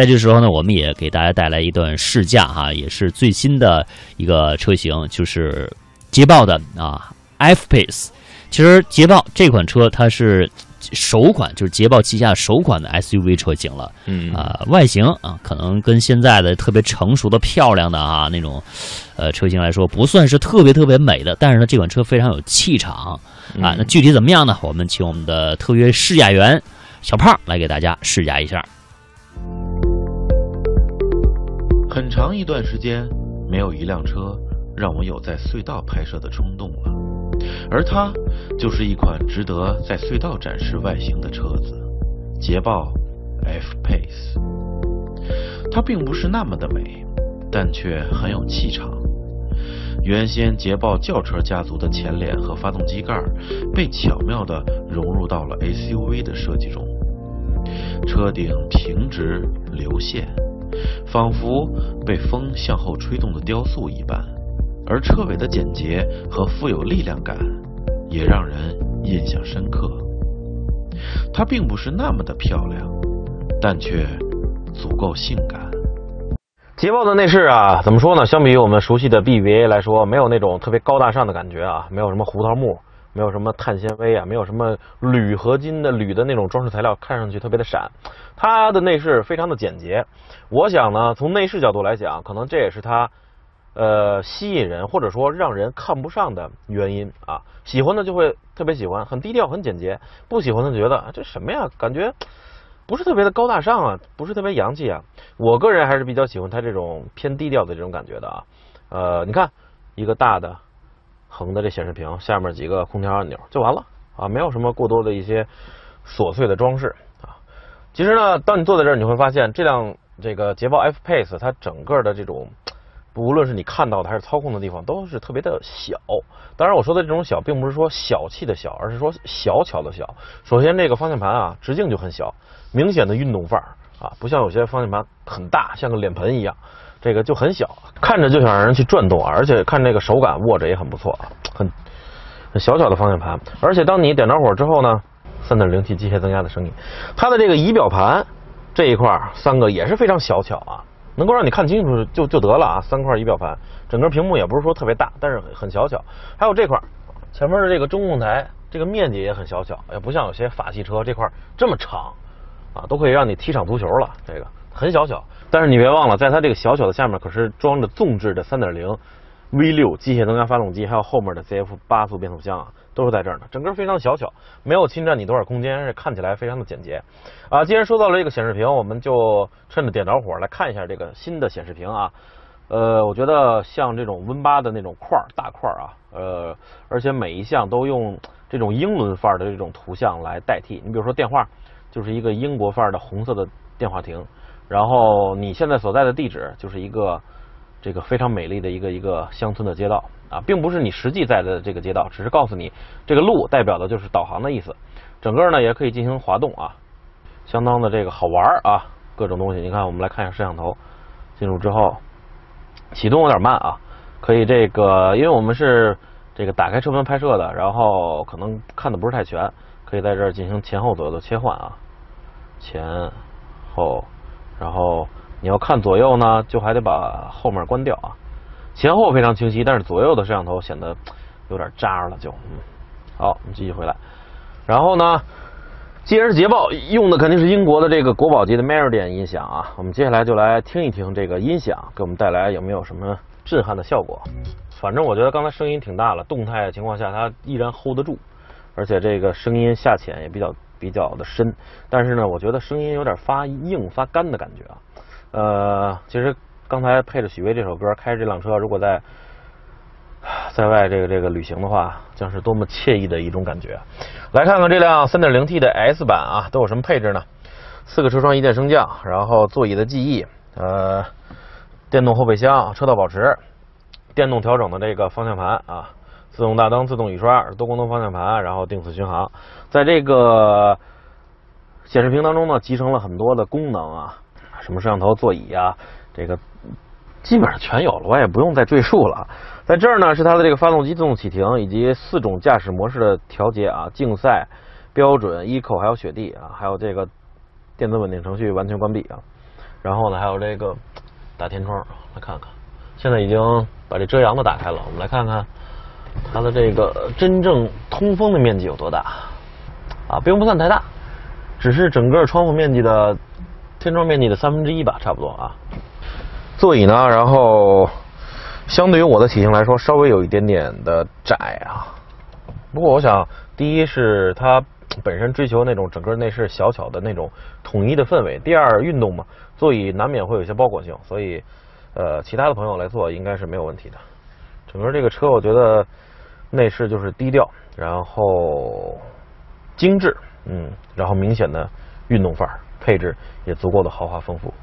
在这时候呢，我们也给大家带来一段试驾哈，也是最新的一个车型，就是捷豹的啊 F-PACE。其实捷豹这款车它是首款，就是捷豹旗下首款的 SUV 车型了，外形啊，可能跟现在的特别成熟的、漂亮的啊那种，车型来说，不算是特别美的，但是呢，这款车非常有气场啊。那具体怎么样呢？我们请我们的特约试驾员小胖来给大家试驾一下。很长一段时间，没有一辆车让我有在隧道拍摄的冲动了。而它就是一款值得在隧道展示外形的车子，捷豹 F-PACE。 它并不是那么的美，但却很有气场。原先捷豹轿车家族的前脸和发动机盖被巧妙地融入到了 SUV 的设计中，车顶平直流线，仿佛被风向后吹动的雕塑一般，而车尾的简洁和富有力量感也让人印象深刻。它并不是那么的漂亮，但却足够性感。捷豹的内饰啊，怎么说呢，相比于我们熟悉的 BBA 来说，没有那种特别高大上的感觉啊，没有什么胡桃木，没有什么碳纤维啊，没有什么铝合金的铝的那种装饰材料，看上去特别的闪。它的内饰非常的简洁，我想呢，从内饰角度来讲，可能这也是它吸引人或者说让人看不上的原因啊。喜欢的就会特别喜欢，很低调很简洁；不喜欢的觉得这什么呀，感觉不是特别的高大上啊，不是特别洋气啊。我个人还是比较喜欢它这种偏低调的这种感觉的啊。你看一个大的横的这显示屏，下面几个空调按钮就完了啊，没有什么过多的一些琐碎的装饰啊。其实呢，当你坐在这儿，你会发现这个捷豹 F-PACE 它整个的这种，无论是你看到的还是操控的地方，都是特别的小。当然我说的这种小并不是说小气的小，而是说小巧的小。首先这个方向盘啊，直径就很小，明显的运动范儿啊，不像有些方向盘很大，像个脸盆一样，这个就很小，看着就想让人去转动啊，而且看这个手感握着也很不错啊，很小巧的方向盘。而且当你点着火之后呢， 3.0T 机械增压的声音，它的这个仪表盘这一块三个也是非常小巧啊，能够让你看清楚就得了啊，三块仪表盘，整个屏幕也不是说特别大，但是很小巧。还有这块前面的这个中控台，这个面积也很小巧，也不像有些法系车这块这么长啊，都可以让你踢场足球了，这个很小巧。但是你别忘了，在它这个小巧的下面可是装着纵置的 3.0 V6 机械增压发动机，还有后面的 ZF 8速变速箱啊，都是在这儿呢，整个非常小巧，没有侵占你多少空间，看起来非常的简洁啊。既然说到了这个显示屏，我们就趁着点着火来看一下这个新的显示屏啊。我觉得像这种 Win8 的那种块大块啊，而且每一项都用这种英伦范儿的这种图像来代替。你比如说电话，就是一个英国范儿的红色的电话亭，然后你现在所在的地址就是一个这个非常美丽的一个乡村的街道啊，并不是你实际在的这个街道，只是告诉你这个路，代表的就是导航的意思。整个呢也可以进行滑动啊，相当的这个好玩啊，各种东西。你看，我们来看一下摄像头，进入之后启动有点慢啊，可以这个，因为我们是这个打开车门拍摄的，然后可能看的不是太全，可以在这儿进行前后左右的切换啊，前后，然后你要看左右呢，就还得把后面关掉啊。前后非常清晰，但是左右的摄像头显得有点渣了就。好，我们继续回来。然后呢，既然是捷豹，用的肯定是英国的这个国宝级的 Meridian 音响啊。我们接下来就来听一听这个音响给我们带来有没有什么震撼的效果。反正我觉得刚才声音挺大了，动态的情况下它依然 hold 得住，而且这个声音下潜也比较的深。但是呢，我觉得声音有点发硬发干的感觉啊。其实刚才配着许巍这首歌，开着这辆车，如果在外这个旅行的话，将是多么惬意的一种感觉。来看看这辆 3.0T 的 S 版啊，都有什么配置呢？4个车窗一键升降，然后座椅的记忆，电动后备箱，车道保持，电动调整的这个方向盘啊，自动大灯，自动雨刷，多功能方向盘，然后定速巡航。在这个显示屏当中呢，集成了很多的功能啊，什么摄像头、座椅啊，这个基本上全有了，我也不用再赘述了。在这儿呢，是它的这个发动机自动启停以及4种驾驶模式的调节啊，竞赛、标准、Eco 还有雪地啊，还有这个电子稳定程序完全关闭啊。然后呢，还有这个大天窗，来看看。现在已经把这遮阳都打开了，我们来看看它的这个真正通风的面积有多大啊？并不算太大，只是整个窗户面积的天窗面积的1/3吧，差不多啊。座椅呢，然后相对于我的体型来说，稍微有一点点的窄啊。不过我想，第一是它本身追求那种整个内饰小巧的那种统一的氛围，第二运动嘛，座椅难免会有一些包裹性，所以。其他的朋友来做应该是没有问题的。整个这个车我觉得内饰就是低调，然后精致，然后明显的运动范儿，配置也足够的豪华丰富。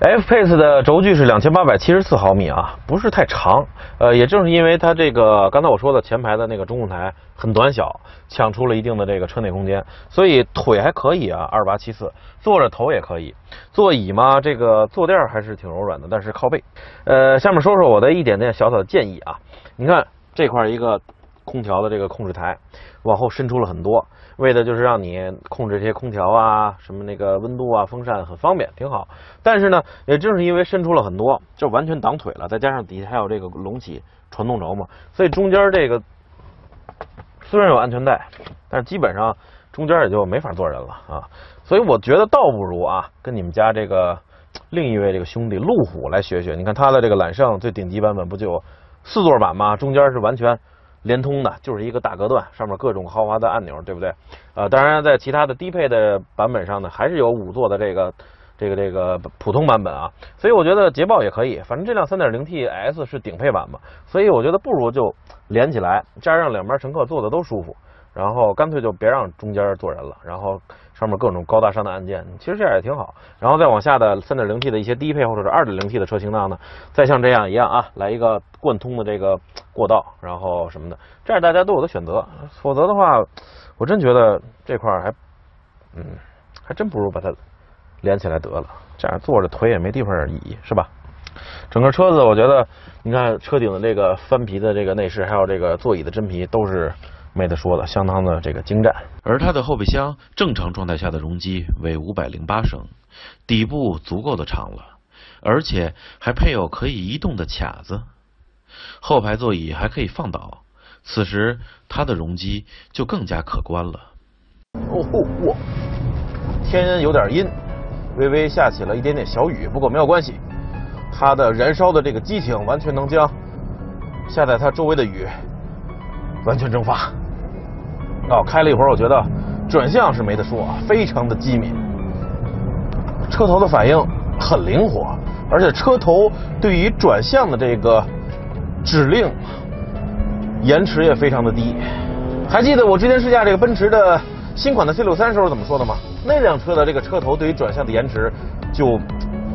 F-PACE 的轴距是2874毫米啊，不是太长。也正是因为它这个刚才我说的前排的那个中控台很短小，抢出了一定的这个车内空间，所以腿还可以啊，2874，坐着头也可以。座椅嘛，这个坐垫还是挺柔软的，但是靠背。下面说说我的一点点小小的建议啊，你看这块一个空调的这个控制台往后伸出了很多，为的就是让你控制这些空调啊，什么那个温度啊、风扇很方便，挺好。但是呢，也正是因为伸出了很多，就完全挡腿了，再加上底下还有这个隆起传动轴嘛，所以中间这个虽然有安全带，但是基本上中间也就没法坐人了啊。所以我觉得倒不如啊，跟你们家这个另一位这个兄弟路虎来学学。你看它的这个揽胜最顶级版本不就有4座版吗？中间是完全联通的，就是一个大隔断，上面各种豪华的按钮，对不对？当然在其他的低配的版本上呢，还是有5座的这个普通版本啊。所以我觉得捷豹也可以，反正这辆 3.0TS 是顶配版嘛，所以我觉得不如就连起来，这样让两边乘客坐的都舒服，然后干脆就别让中间坐人了，然后上面各种高大上的按键，其实这样也挺好。然后再往下的 3.0T 的一些低配或者是 2.0T 的车型呢，再像这样一样啊，来一个贯通的这个过道，然后什么的，这样大家都有的选择。否则的话，我真觉得这块还真不如把它连起来得了，这样坐着腿也没地方倚，是吧？整个车子我觉得，你看车顶的这个翻皮的这个内饰，还有这个座椅的真皮，都是没得说的，相当的这个精湛。而它的后备箱正常状态下的容积为508升，底部足够的长了，而且还配有可以移动的卡子。后排座椅还可以放倒，此时它的容积就更加可观了。哦，天有点阴，微微下起了一点点小雨，不过没有关系，它的燃烧的这个激情完全能将下在它周围的雨完全蒸发。开了一会儿，我觉得转向是没得说，非常的机敏，车头的反应很灵活，而且车头对于转向的这个指令延迟也非常的低。还记得我之前试驾这个奔驰的新款的 C63 时候怎么说的吗？那辆车的这个车头对于转向的延迟就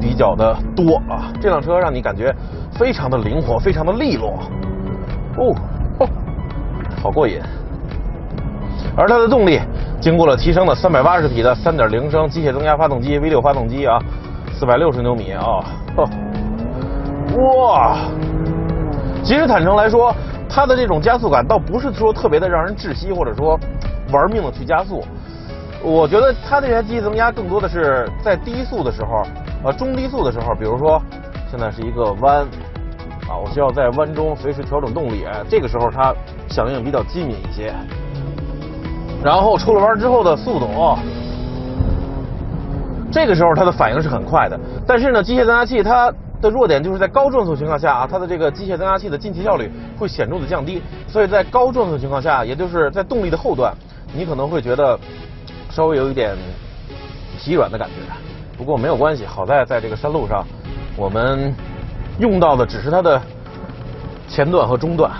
比较的多啊，这辆车让你感觉非常的灵活，非常的利落，好过瘾。而它的动力经过了提升的380匹的 3.0 升机械增压发动机 V6 发动机啊，460牛米啊，其实坦诚来说，它的这种加速感倒不是说特别的让人窒息，或者说玩命的去加速。我觉得它这台机增压更多的是在低速的时候，中低速的时候，比如说现在是一个弯啊，我需要在弯中随时调整动力，这个时候它响应比较机敏一些。然后出了弯之后的速度，这个时候它的反应是很快的。但是呢，机械增压器它的弱点就是在高转速情况下啊，它的这个机械增压器的进气效率会显著的降低，所以在高转速情况下，也就是在动力的后段，你可能会觉得稍微有一点疲软的感觉。不过没有关系，好在在这个山路上，我们用到的只是它的前段和中段。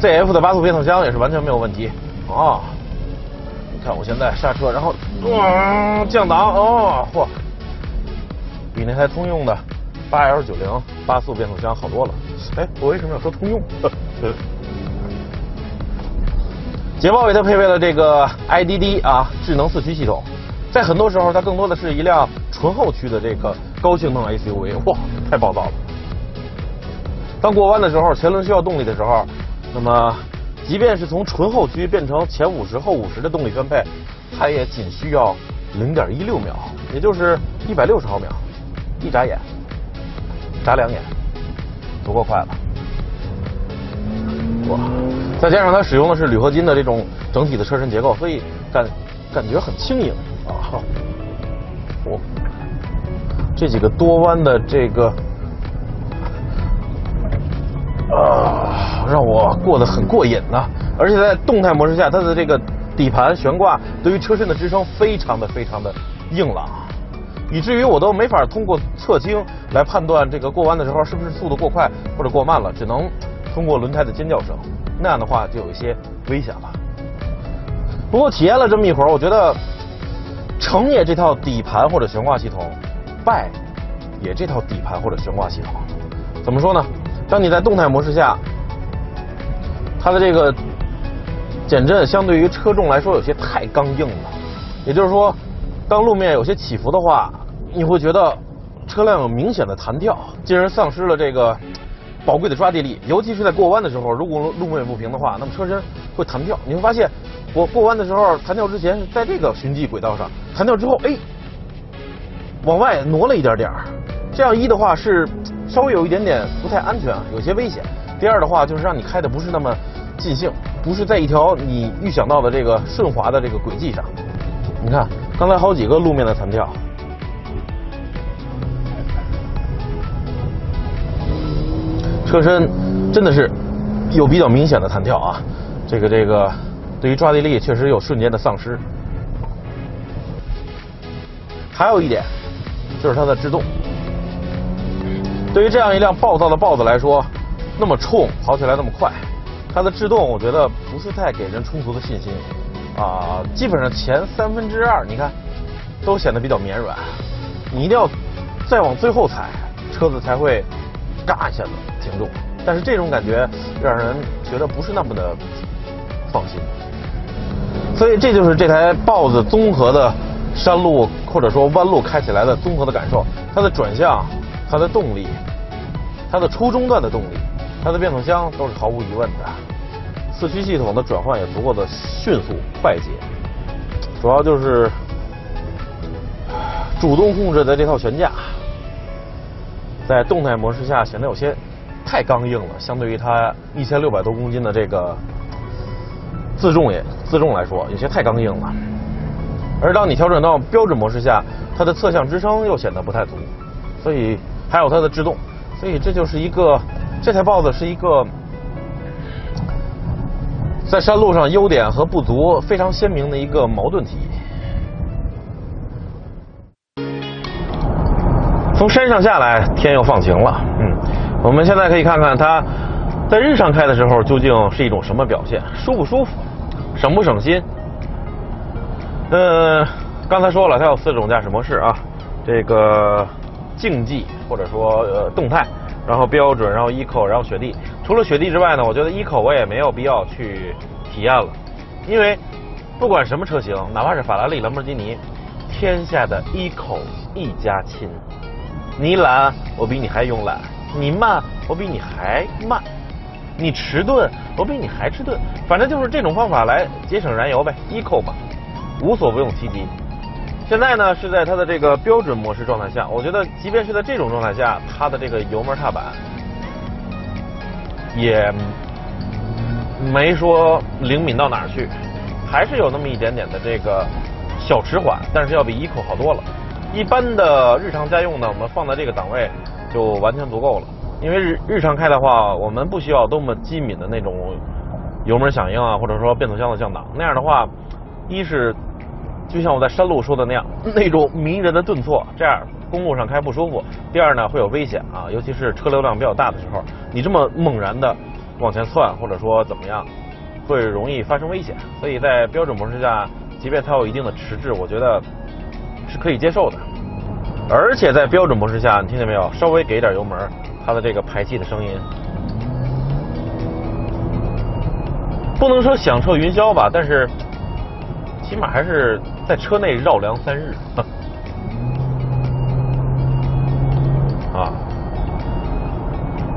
ZF 的8速变速箱也是完全没有问题啊。你看我现在刹车，然后降档，比那台通用的8L908速变速箱好多了。我为什么要说通用？捷豹为它配备了这个 IDD 啊智能4驱系统，在很多时候它更多的是一辆纯后驱的这个高性能 SUV。太暴躁了！当过弯的时候，前轮需要动力的时候，那么即便是从纯后驱变成前50后50的动力分配，它也仅需要0.16 秒，也就是160毫秒，一眨眼，眨2眼，足够快了。哇！再加上它使用的是铝合金的这种整体的车身结构，所以感觉很轻盈啊。哦，这几个多弯的这个啊，让我过得很过瘾呢。而且在动态模式下，它的这个底盘悬挂对于车身的支撑非常的硬朗，以至于我都没法通过侧倾来判断这个过弯的时候是不是速度过快或者过慢了，只能通过轮胎的尖叫声，那样的话就有一些危险了。不过体验了这么一会儿，我觉得成也这套底盘或者悬挂系统，败也这套底盘或者悬挂系统。怎么说呢？当你在动态模式下，它的这个减震相对于车重来说有些太刚硬了，也就是说，当路面有些起伏的话，你会觉得车辆有明显的弹跳，进而丧失了这个宝贵的抓地力。尤其是在过弯的时候，如果路面不平的话，那么车身会弹跳。你会发现，我过弯的时候弹跳之前是在这个循迹轨道上，弹跳之后，哎，往外挪了一点点儿。这样一的话是稍微有一点点不太安全，有些危险。第二的话就是让你开的不是那么尽兴，不是在一条你预想到的这个顺滑的这个轨迹上。你看刚才好几个路面的弹跳，车身真的是有比较明显的弹跳啊。这个对于抓地力确实有瞬间的丧失。还有一点就是它的制动，对于这样一辆暴躁的豹子来说，那么冲，跑起来那么快，它的制动我觉得不是太给人充足的信心啊。基本上前2/3你看都显得比较绵软，你一定要再往最后踩，车子才会嘎一下子停住。但是这种感觉让人觉得不是那么的放心，所以这就是这台豹子综合的山路或者说弯路开起来的综合的感受。它的转向，它的动力，它的初中段的动力，它的变速箱都是毫无疑问的，四驱系统的转换也足够的迅速快捷。主要就是主动控制的这套悬架，在动态模式下显得有些太刚硬了，相对于它1600多公斤的这个自重来说，有些太刚硬了。而当你调整到标准模式下，它的侧向支撑又显得不太足，所以还有它的制动，所以这就是一个。这台豹子是一个在山路上优点和不足非常鲜明的一个矛盾体。从山上下来，天又放晴了，我们现在可以看看它在日上开的时候究竟是一种什么表现，舒不舒服，省不省心。刚才说了，它有4种驾驶模式啊，这个竞技或者说动态。然后标准，然后 Eco， 然后雪地。除了雪地之外呢，我觉得 Eco 我也没有必要去体验了，因为不管什么车型，哪怕是法拉利、兰博基尼，天下的 Eco 一家亲。你懒，我比你还慵懒；你慢，我比你还慢；你迟钝，我比你还迟钝。反正就是这种方法来节省燃油呗 ，Eco 吧，无所不用其极。现在呢是在它的这个标准模式状态下，我觉得即便是在这种状态下，它的这个油门踏板也没说灵敏到哪儿去，还是有那么一点点的这个小迟缓，但是要比 Eco 好多了。一般的日常家用呢，我们放在这个档位就完全足够了，因为日常开的话，我们不需要多么机敏的那种油门响应啊，或者说变速箱的降档。那样的话，一是就像我在山路说的那样，那种迷人的顿挫，这样公路上开不舒服。第二呢，会有危险啊，尤其是车流量比较大的时候，你这么猛然的往前窜，或者说怎么样，会容易发生危险。所以在标准模式下，即便它有一定的迟滞，我觉得是可以接受的。而且在标准模式下，你听见没有？稍微给一点油门，它的这个排气的声音，不能说响彻云霄吧，但是起码还是在车内绕梁3日啊。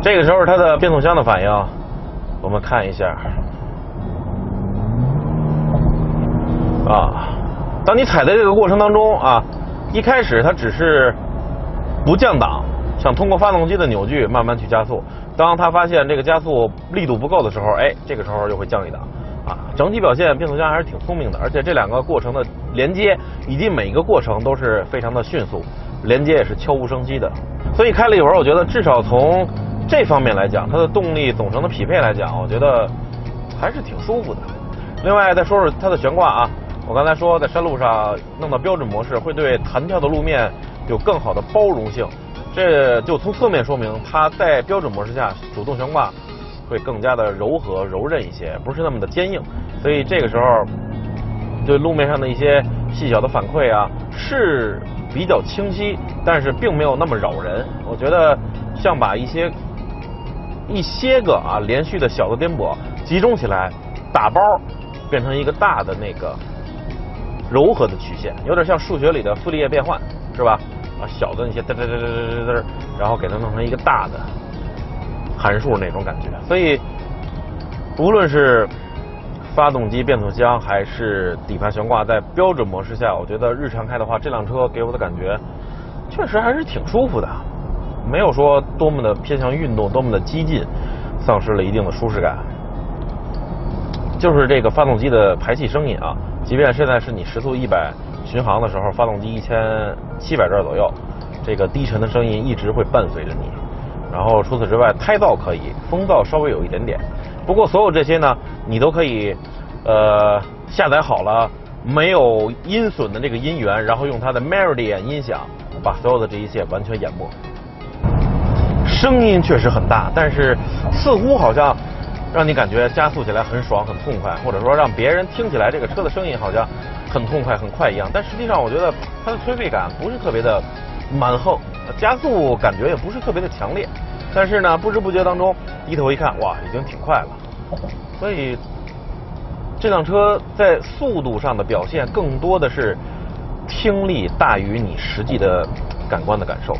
这个时候它的变速箱的反应，我们看一下啊，当你踩在这个过程当中啊，一开始它只是不降档，想通过发动机的扭矩慢慢去加速。当它发现这个加速力度不够的时候，哎，这个时候就会降一档啊。整体表现变速箱还是挺聪明的，而且这两个过程的连接以及每一个过程都是非常的迅速，连接也是悄无声息的。所以开了一会儿，我觉得至少从这方面来讲，它的动力总成的匹配来讲，我觉得还是挺舒服的。另外再说说它的悬挂啊，我刚才说在山路上弄到标准模式会对弹跳的路面有更好的包容性，这就从侧面说明它在标准模式下主动悬挂会更加的柔和柔韧一些，不是那么的坚硬。所以这个时候对路面上的一些细小的反馈啊是比较清晰，但是并没有那么扰人。我觉得像把一些个啊连续的小的颠簸集中起来打包，变成一个大的那个柔和的曲线，有点像数学里的傅立叶变换，是吧？啊，小的那些嘚嘚，然后给它弄成一个大的函数那种感觉。所以无论是发动机、变速箱还是底盘悬挂，在标准模式下，我觉得日常开的话，这辆车给我的感觉确实还是挺舒服的，没有说多么的偏向运动，多么的激进，丧失了一定的舒适感。就是这个发动机的排气声音啊，即便现在是你时速100巡航的时候，发动机1700转左右，这个低沉的声音一直会伴随着你。然后除此之外，胎噪可以，风噪稍微有一点点。不过所有这些呢，你都可以下载好了没有音损的这个音源，然后用它的 Meridian 音响把所有的这一切完全淹没。声音确实很大，但是似乎好像让你感觉加速起来很爽很痛快，或者说让别人听起来这个车的声音好像很痛快很快一样。但实际上我觉得它的推背感不是特别的蛮横，加速感觉也不是特别的强烈，但是呢不知不觉当中低头一看，哇，已经挺快了。所以这辆车在速度上的表现更多的是听力大于你实际的感官的感受。